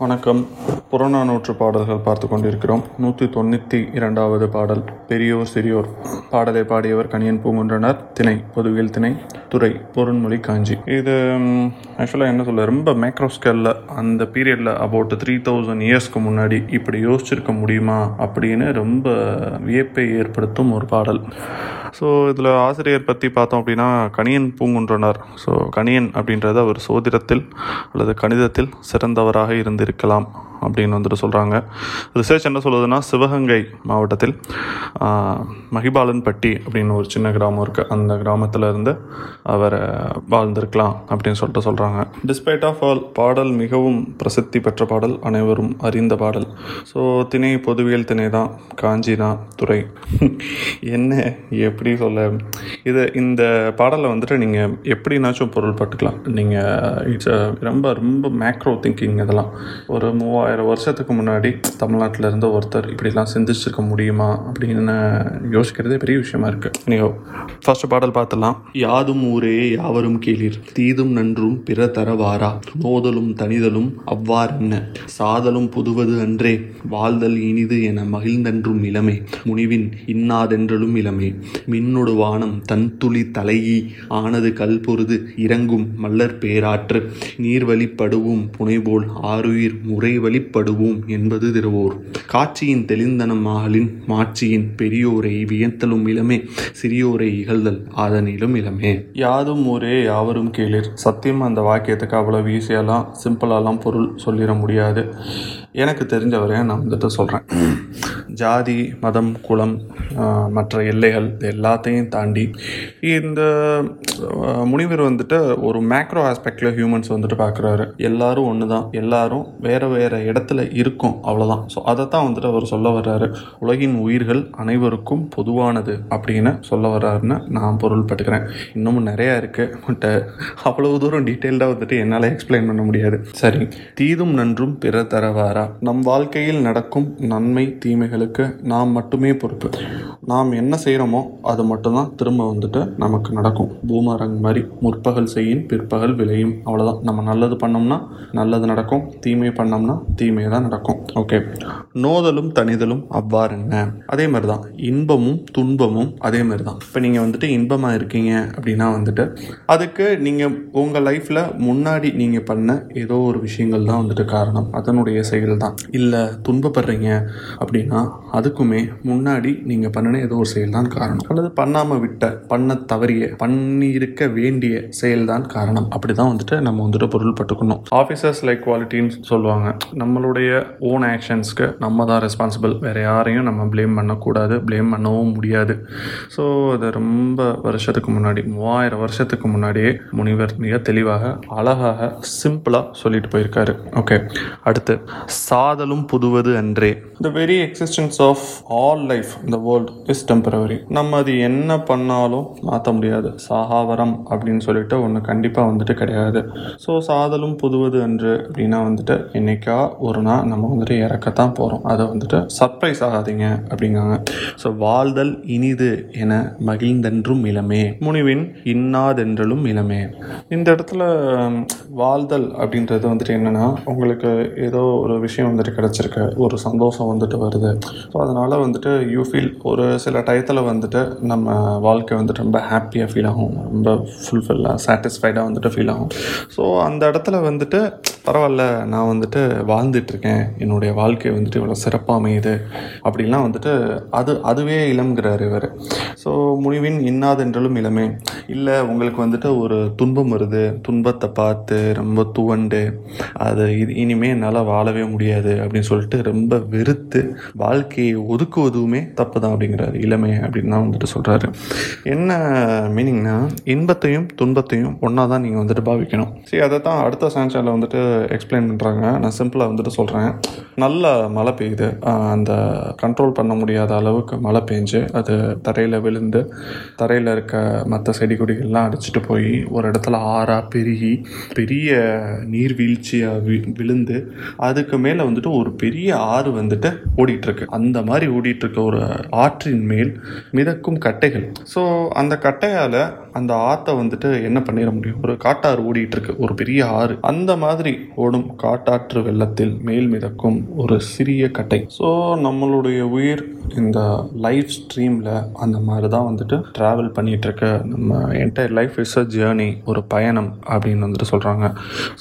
வணக்கம். புறநானூற்று பாடல்கள் பார்த்து கொண்டிருக்கிறோம். 192வது பாடல் பெரியோர் சிறியோர். பாடலை பாடியவர் கணியன் பூங்குன்றனார். திணை பொதுவியல், திணை துறை பொருண்மொழி, காஞ்சி. இது ஆக்சுவலாக என்ன சொல்ல, ரொம்ப மேக்ரோஸ்கேலில் அந்த பீரியடில் அபவுட் 3000 இயர்ஸ்க்கு முன்னாடி இப்படி யோசிச்சிருக்க முடியுமா அப்படின்னு ரொம்ப வியப்பை ஏற்படுத்தும் ஒரு பாடல். ஸோ இதில் ஆசிரியர் பற்றி பார்த்தோம் அப்படின்னா கணியன் பூங்குன்றனார். ஸோ கணியன் அப்படின்றது அவர் சோதிடத்தில் அல்லது கணிதத்தில் சிறந்தவராக இருந்திருக்கலாம் அப்படின்னு வந்துட்டு சொல்கிறாங்க. ரிசர்ச் என்ன சொல்லுதுன்னா, சிவகங்கை மாவட்டத்தில் மகிபாலன்பட்டி அப்படின்னு ஒரு சின்ன கிராமம் இருக்குது. அந்த கிராமத்தில் இருந்து அவர் வாழ்ந்திருக்கலாம் அப்படின்னு சொல்லிட்டு சொல்கிறாங்க. டிஸ்பைட் ஆஃப் ஆல், பாடல் மிகவும் பிரசித்தி பெற்ற பாடல், அனைவரும் அறிந்த பாடல். ஸோ திணை பொதுவியல் திணை தான், காஞ்சி தான் துறை. என்ன எப்படி சொல்ல, இது இந்த பாடலை வந்துட்டு நீங்கள் எப்படின்னாச்சும் பொருள் பட்டுக்கலாம். நீங்கள் இட்ஸ் ரொம்ப ரொம்ப மேக்ரோ திங்கிங். இதெல்லாம் ஒரு 3000 வருஷத்துக்கு முன்னாடி தமிழ்நாட்டில் இருந்த ஒருத்தர் இப்படிலாம் சிந்திச்சிருக்க முடியுமா அப்படின்னு யோசிக்கிறதே பெரிய விஷயமா இருக்குது. நீங்கள் ஃபர்ஸ்ட் பாடல் பார்த்துலாம். யாதும் ஊரே யாவரும் கேளீர், தீதும் நன்றும் பிற தரவாரா, நோதலும் தனிதலும் அவ்வாறென்ன, சாதலும் புதுவது அன்றே, வாழ்தல் இனிது என மகிழ்ந்தன்றும் இளமை, முனிவின் இன்னாதென்றலும் இளமை, மின்னொடு வானம் தன்துளி தலையி ஆனது கல்பொருது இறங்கும் மல்லர் பேராற்று, நீர்வழிப்படுவும் புனைபோல் ஆறுயிர் முறை வழிப்படுவோம் என்பது திருவூர். காட்சியின் தெளிந்தனம் மகளின் மாட்சியின், பெரியோரை வியத்தலும் இளமே, சிறியோரை இகழ்தல் ஆதனிலும் இளமே. யாதும் ஊரே யாவரும் கேளீர், சத்தியம் அந்த வாக்கியத்துக்கு அவ்வளவு ஈஸியாலாம் சிம்பிளாலாம் பொருள் சொல்லிட முடியாது. எனக்கு தெரிஞ்சவரை நான் வந்துட்டு சொல்கிறேன். ஜாதி மதம் குலம் மற்ற எல்லைகள் எல்லாத்தையும் தாண்டி இந்த முனிவர் வந்துட்டு ஒரு மேக்ரோ ஆஸ்பெக்டில் ஹியூமன்ஸ் வந்துட்டு பார்க்குறாரு. எல்லாரும் ஒன்று தான், எல்லாரும் வேறு வேறு இடத்துல இருக்கும், அவ்வளோதான். ஸோ அதைத்தான் வந்துட்டு அவர் சொல்ல வர்றாரு. உலகின் உயிர்கள் அனைவருக்கும் பொதுவானது அப்படின்னு சொல்ல வர்றாருன்னு நான் பொருள் பட்டுக்கிறேன். இன்னமும் நிறையா இருக்குது, பட் அவ்வளவு தூரம் டீட்டெயில்டாக வந்துட்டு என்னால் எக்ஸ்பிளைன் பண்ண முடியாது. சரி, தீதும் நன்றும் பிற தரவாரா, நம் வாழ்க்கையில் நடக்கும் நன்மை தீமைகளுக்கு நாம் மட்டுமே பொறுப்பு. நாம் என்ன செய்கிறோமோ அது மட்டும்தான் திரும்ப வந்துட்டு நமக்கு நடக்கும். பூமரங் மாதிரி, முற்பகல் செய்யும் பிற்பகல் விளையும், அவ்வளோதான். நம்ம நல்லது பண்ணோம்னா நல்லது நடக்கும், தீமை பண்ணோம்னா தீமை தான் நடக்கும். ஓகே, நோதலும் தனிதலும் அவ்வாறு என்ன, அதே மாதிரி தான். இன்பமும் துன்பமும் அதே மாதிரி தான். இப்போ நீங்கள் வந்துட்டு இன்பமாக இருக்கீங்க அப்படின்னா வந்துட்டு அதுக்கு நீங்கள் உங்கள் லைஃப்பில் முன்னாடி நீங்கள் பண்ண ஏதோ ஒரு விஷயங்கள் தான் வந்துட்டு காரணம், அதனுடைய செயல் தான். இல்லை துன்பப்படுறீங்க அப்படின்னா அதுக்குமே முன்னாடி நீங்கள் பண்ணின ஏதோ ஒரு செயல் தான் காரணம், அல்லது பண்ணாமல் விட்ட பண்ண தவறிய பண்ணியிருக்க வேண்டிய செயல் தான் காரணம். அப்படி தான் வந்துட்டு நம்ம வந்துட்டு பொருள் பட்டுக்கணும். ஆஃபீஸர்ஸ் லைக் குவாலிட்டின்னு சொல்லுவாங்க. நம்மளுடைய ஓன் ஆக்ஷன்ஸ்க்கு நம்ம தான் ரெஸ்பான்சிபிள், வேறு யாரையும் நம்ம ப்ளேம் பண்ணக்கூடாது, ப்ளேம் பண்ணவும் முடியாது. ஸோ அது ரொம்ப வருஷத்துக்கு முன்னாடி, 3000 வருஷத்துக்கு முன்னாடியே முனிவர் மிக தெளிவாக அழகாக சிம்பிளாக சொல்லிட்டு போயிருக்காரு. ஓகே, அடுத்து சாதலும் புதுவது அன்றே. The very existence of all life in the world is temporary. நம்ம அது என்ன பண்ணாலும் மாற்ற முடியாது. சாகாவரம் அப்படின்னு சொல்லிட்டு ஒன்று கண்டிப்பாக வந்துட்டு கிடையாது. ஸோ சாதலும் புதுவது அன்று அப்படின்னா வந்துட்டு என்னைக்கா ஒரு நாள் நம்ம வந்துட்டு இறக்கத்தான் போகிறோம், அதை வந்துட்டு சர்ப்ரைஸ் ஆகாதீங்க அப்படிங்காங்க. ஸோ வாழ்தல் இனிது என மகிழ்ந்தென்றும் இளமே, முனிவின் இன்னாதென்றலும் இளமே. இந்த இடத்துல வாழ்தல் அப்படின்றது வந்துட்டு என்னென்னா, உங்களுக்கு ஏதோ ஒரு விஷயம் வந்துட்டு கிடச்சிருக்கு, ஒரு சந்தோஷம் வந்துட்டு வருது. ஸோ அதனால் வந்துட்டு யூ ஃபீல், ஒரு சில டயத்தில் வந்துட்டு நம்ம வாழ்க்கை வந்துட்டு ரொம்ப ஹாப்பியாக ஃபீல் ஆகும், ரொம்ப ஃபுல்ஃபில்லாக சாட்டிஸ்ஃபைடாக வந்துட்டு ஃபீல் ஆகும். ஸோ அந்த இடத்துல வந்துட்டு பரவாயில்ல, நான் வந்துட்டு வாழ்ந்துட்டுருக்கேன், என்னுடைய வாழ்க்கை வந்துட்டு இவ்வளோ சிறப்பாக அமையுது அப்படின்லாம் வந்துட்டு அதுவே இளம்கிறார் இவர். ஸோ முனிவின் இன்னாதென்றாலும் இளமே. இல்லை உங்களுக்கு வந்துட்டு ஒரு துன்பம் வருது, துன்பத்தை பார்த்து ரொம்ப துவண்டு அது இனிமேல் என்னால் வாழவே முடியாது அப்படின்னு சொல்லிட்டு ரொம்ப வெறுத்து வாழ்க்கையை ஒதுக்குவதுமே தப்பு தான் அப்படிங்கிறாரு. இளமை அப்படின்னு தான் வந்துட்டு சொல்கிறாரு. என்ன மீனிங்னா, இன்பத்தையும் துன்பத்தையும் ஒன்றா தான் நீங்கள் வந்துட்டு பாவிக்கணும். சரி, அதை தான் அடுத்த சான்ஸ்ல வந்துட்டு எக்ஸ்பிளைன் பண்ணுறாங்க. நான் சிம்பிளாக வந்துட்டு சொல்கிறேன். நல்ல மழை பெய்யுது, அந்த கண்ட்ரோல் பண்ண முடியாத அளவுக்கு மழை பெஞ்சு அது தரையில் விழுந்து தரையில் இருக்க மற்ற செடி கொடிகள்லாம் அடிச்சுட்டு போய் ஒரு இடத்துல ஆறாக பெருகி பெரிய நீர்வீழ்ச்சியாக விழுந்து அதுக்கு மேலே வந்துட்டு ஒரு பெரிய ஆறு வந்துட்டு ஓடிட்டுருக்கு. அந்த மாதிரி ஓடிட்டுருக்க ஒரு ஆற்றின் மேல் மிதக்கும் கட்டைகள். ஸோ அந்த கட்டையால் அந்த ஆற்றை வந்துட்டு என்ன பண்ணிட முடியும், ஒரு காட்டாறு ஓடிட்டு இருக்கு, ஒரு பெரிய ஆறு. அந்த மாதிரி ஓடும் காட்டாற்று வெள்ளத்தில் மேல் மிதக்கும் ஒரு சிறிய கட்டை. ஸோ நம்மளுடைய உயிர் இந்த லைஃப் ஸ்ட்ரீமில் அந்த மாதிரி தான் வந்துட்டு ட்ராவல் பண்ணிகிட்டு இருக்க. நம்ம entire life is a journey, ஒரு பயணம் அப்படின்னு வந்துட்டு சொல்கிறாங்க.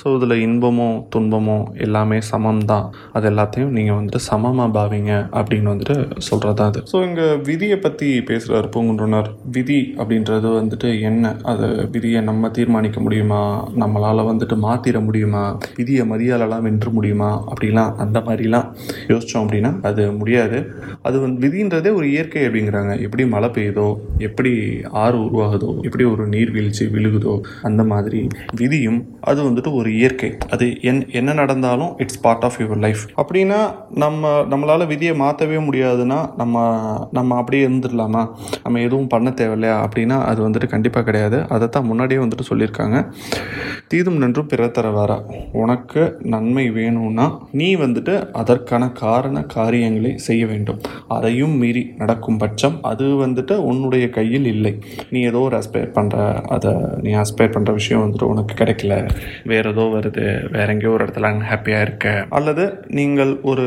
ஸோ இதில் இன்பமோ துன்பமோ எல்லாமே சமம் தான், அது எல்லாத்தையும் நீங்கள் வந்துட்டு சமமாக பாவீங்க அப்படின்னு வந்துட்டு சொல்கிறது தான் அது. ஸோ இங்கே விதியை பற்றி பேசுகிறார் பூங்குன்றனார். விதி அப்படின்றது வந்துட்டு என்ன, அது விதியை நம்ம தீர்மானிக்க முடியுமா, நம்மளால் வந்துட்டு மாற்றிட முடியுமா, விதியை மரியாதைலாம் வென்று முடியுமா, அப்படிலாம் அந்த மாதிரிலாம் யோசித்தோம் அப்படின்னா அது முடியாது. அது வந்து விதின்றதே ஒரு இயற்கை அப்படிங்கிறாங்க. எப்படி மழை பெய்யுதோ, எப்படி ஆறு உருவாகுதோ, எப்படி ஒரு நீர்வீழ்ச்சி விழுகுதோ, அந்த மாதிரி விதியும் அது வந்துட்டு ஒரு இயற்கை. அது என்ன நடந்தாலும் it's part of your life. அப்படின்னா நம்மளால் விதியை மாற்றவே முடியாதுன்னா நம்ம அப்படியே இருந்துடலாமா, நம்ம எதுவும் பண்ண தேவையில்லையா அப்படின்னா அது வந்துட்டு கண்டிப்பாக கிடையாது. அதை தான் முன்னாடியே வந்துட்டு சொல்லியிருக்காங்க. தீதும் நன்றும் பிற தர வர, உனக்கு நன்மை வேணும்னா நீ வந்துட்டு அதற்கான காரண காரியங்களை செய்ய வேண்டும். அதையும் மீறி நடக்கும் பட்சம் அது வந்துட்டு உன்னுடைய கையில் இல்லை. நீ ஏதோ ஒரு அஸ்பயர் பண்ணுற, அதை நீ அஸ்பயர் பண்ணுற விஷயம் வந்துட்டு உனக்கு கிடைக்கல, வேறு ஏதோ வருது, வேற எங்கேயோ ஒரு இடத்துல ஹாப்பியாக இருக்க, அல்லது நீங்கள் ஒரு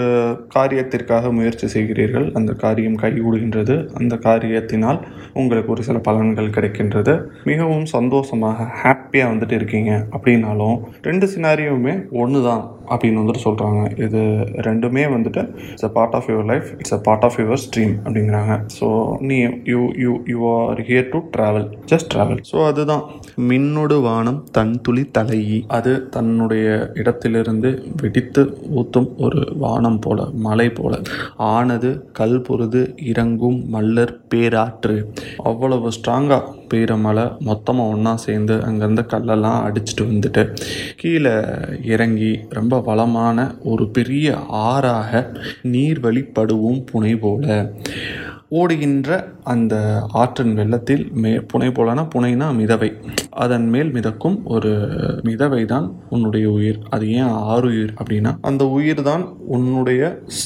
காரியத்திற்காக முயற்சி செய்கிறீர்கள், அந்த காரியம் கைகூடுகின்றது, அந்த காரியத்தினால் உங்களுக்கு ஒரு சில பலன்கள் கிடைக்கின்றது, மிகவும் சந்தோஷமாக ஹாப்பியாக வந்துட்டு இருக்கீங்க அப்படின்னாலும் ரெண்டு சினாரியுமே ஒன்று தான் அப்படின்னு வந்துட்டு சொல்கிறாங்க. இது ரெண்டுமே வந்துட்டு it's a part of your life, it's a part of your stream அப்படிங்கிறாங்க. ஸோ நீ you you you are here to travel, just travel. So அதுதான் மின்னோடு வானம் தன் துளி தலையி, அது தன்னுடைய இடத்திலிருந்து வெடித்து ஊற்றும் ஒரு வானம் போல, மலை போல, ஆனது கல் பொருது இறங்கும் மல்லர் பேராற்று. அவ்வளவு ஸ்ட்ராங்காக பெய்கிற மலை மொத்தமாக ஒன்றா சேர்ந்து அங்கேருந்து கல்லெல்லாம் அடிச்சுட்டு வந்துட்டு கீழே இறங்கி ரொம்ப வளமான ஒரு பெரிய ஆறாக நீர் வழிபடுவோம் புனை போல ஓடுகின்ற அந்த ஆற்றின் வெள்ளத்தில் புனை போலனா, புனைனா மிதவை, அதன் மேல் மிதக்கும் ஒரு மிதவை தான் உன்னுடைய உயிர். அது ஏன் ஆறுயிர் அப்படின்னா அந்த உயிர் தான் உன்னுடைய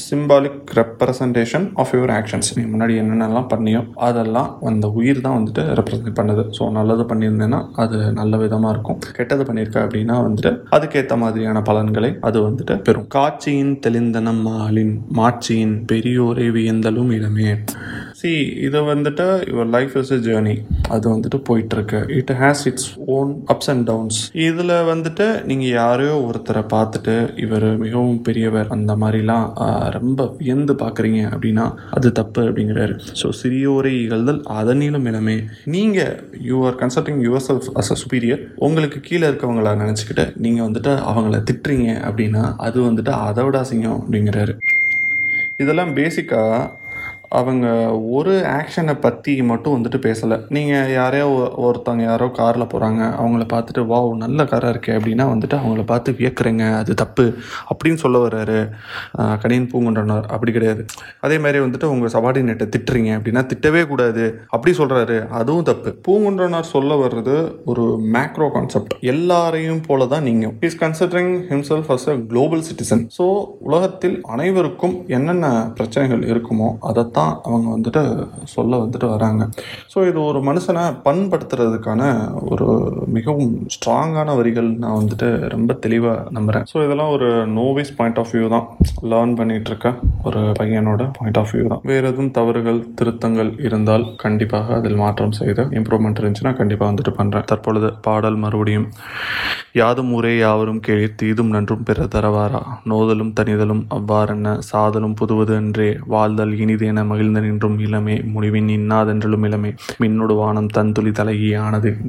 symbolic representation of your actions. நீ முன்னாடி என்னென்னலாம் பண்ணியோ அதெல்லாம் அந்த உயிர் தான் வந்துட்டு ரெப்ரசன்ட் பண்ணுது. ஸோ நல்லது பண்ணியிருந்தேன்னா அது நல்ல விதமாக இருக்கும், கெட்டது பண்ணியிருக்க அப்படின்னா வந்துட்டு அதுக்கேற்ற மாதிரியான பலன்களை அது வந்துட்டு பெறும். காட்சியின் தெளிந்தனம் மாலின் மாட்சியின் பெரியோரை வியந்தலும் இடமே. See, இது வந்துட்டு your life is a journey, அது வந்துட்டு போயிட்டுருக்கு. It has its own ups and downs. இதில் வந்துட்டு நீங்கள் யாரையோ ஒருத்தரை பார்த்துட்டு இவர் மிகவும் பெரியவர் அந்த மாதிரிலாம் ரொம்ப வியந்து பார்க்குறீங்க அப்படின்னா அது தப்பு அப்படிங்கிறாரு. ஸோ சிறியோரை இகழ்தல் அதனிலும் இளமே. நீங்கள் you are consulting your self as a superior. உங்களுக்கு கீழே இருக்கவங்கள நினச்சிக்கிட்டு நீங்கள் வந்துட்டு அவங்கள திட்டுறீங்க அப்படின்னா அது வந்துட்டு அதை விட அசிங்கம் அப்படிங்கிறாரு. இதெல்லாம் பேசிக்காக அவங்க ஒரு ஆக்ஷனை பற்றி மட்டும் வந்துட்டு பேசலை. நீங்கள் யாரையோ ஒருத்தவங்க யாரோ காரில் போகிறாங்க, அவங்கள பார்த்துட்டு வா நல்ல காராக இருக்கே அப்படின்னா வந்துட்டு அவங்கள பார்த்து வியக்கிறேங்க, அது தப்பு அப்படின்னு சொல்ல வர்றாரு கணியன் பூங்குன்றனார். அப்படி கிடையாது. அதே மாதிரி வந்துட்டு உங்கள் சபார்டினேட்டை திட்டுறீங்க அப்படின்னா திட்டவே கூடாது அப்படி சொல்கிறாரு, அதுவும் தப்பு. பூங்குன்றனார் சொல்ல வர்றது ஒரு மேக்ரோ கான்செப்ட், எல்லாரையும் போல தான் நீங்கள். He is considering himself as a global citizen. So உலகத்தில் அனைவருக்கும் என்னென்ன பிரச்சனைகள் இருக்குமோ அதைத்தான் அவங்க வந்துட்டு சொல்ல வந்துட்டு வராங்க. ஸோ இது ஒரு மனுஷனை பண்படுத்துறதுக்கான ஒரு மிகவும் ஸ்ட்ராங்கான வரிகள் நான் வந்துட்டு ரொம்ப தெளிவாக நம்புகிறேன். ஸோ இதெல்லாம் ஒரு நோவிஸ் பாயிண்ட் ஆஃப் வியூ தான், லேர்ன் பண்ணிகிட்டு இருக்க ஒரு பையனோட பாயிண்ட் ஆஃப் வியூ தான். வேறு எதுவும் தவறுகள் திருத்தங்கள் இருந்தால் கண்டிப்பாக அதில் மாற்றம் செய்து இம்ப்ரூவ்மெண்ட் இருந்துச்சுன்னா கண்டிப்பாக வந்துட்டு பண்ணுறேன். தற்பொழுது பாடல் மறுபடியும். யாதும் ஊரே யாவரும் கேள்வி தீதும் நன்றும் பிற தரவாரா, நோதலும் தனிதலும் அவ்வாறென்ன சாதலும் புதுவது அன்றே, வாழ்தல் இனிது என மகிழ்ந்த நின்றும் இளமே, முடிவின் இன்னாதென்றலும் இளமே, மின்னோடு வானம் தன் துளி தலையானது.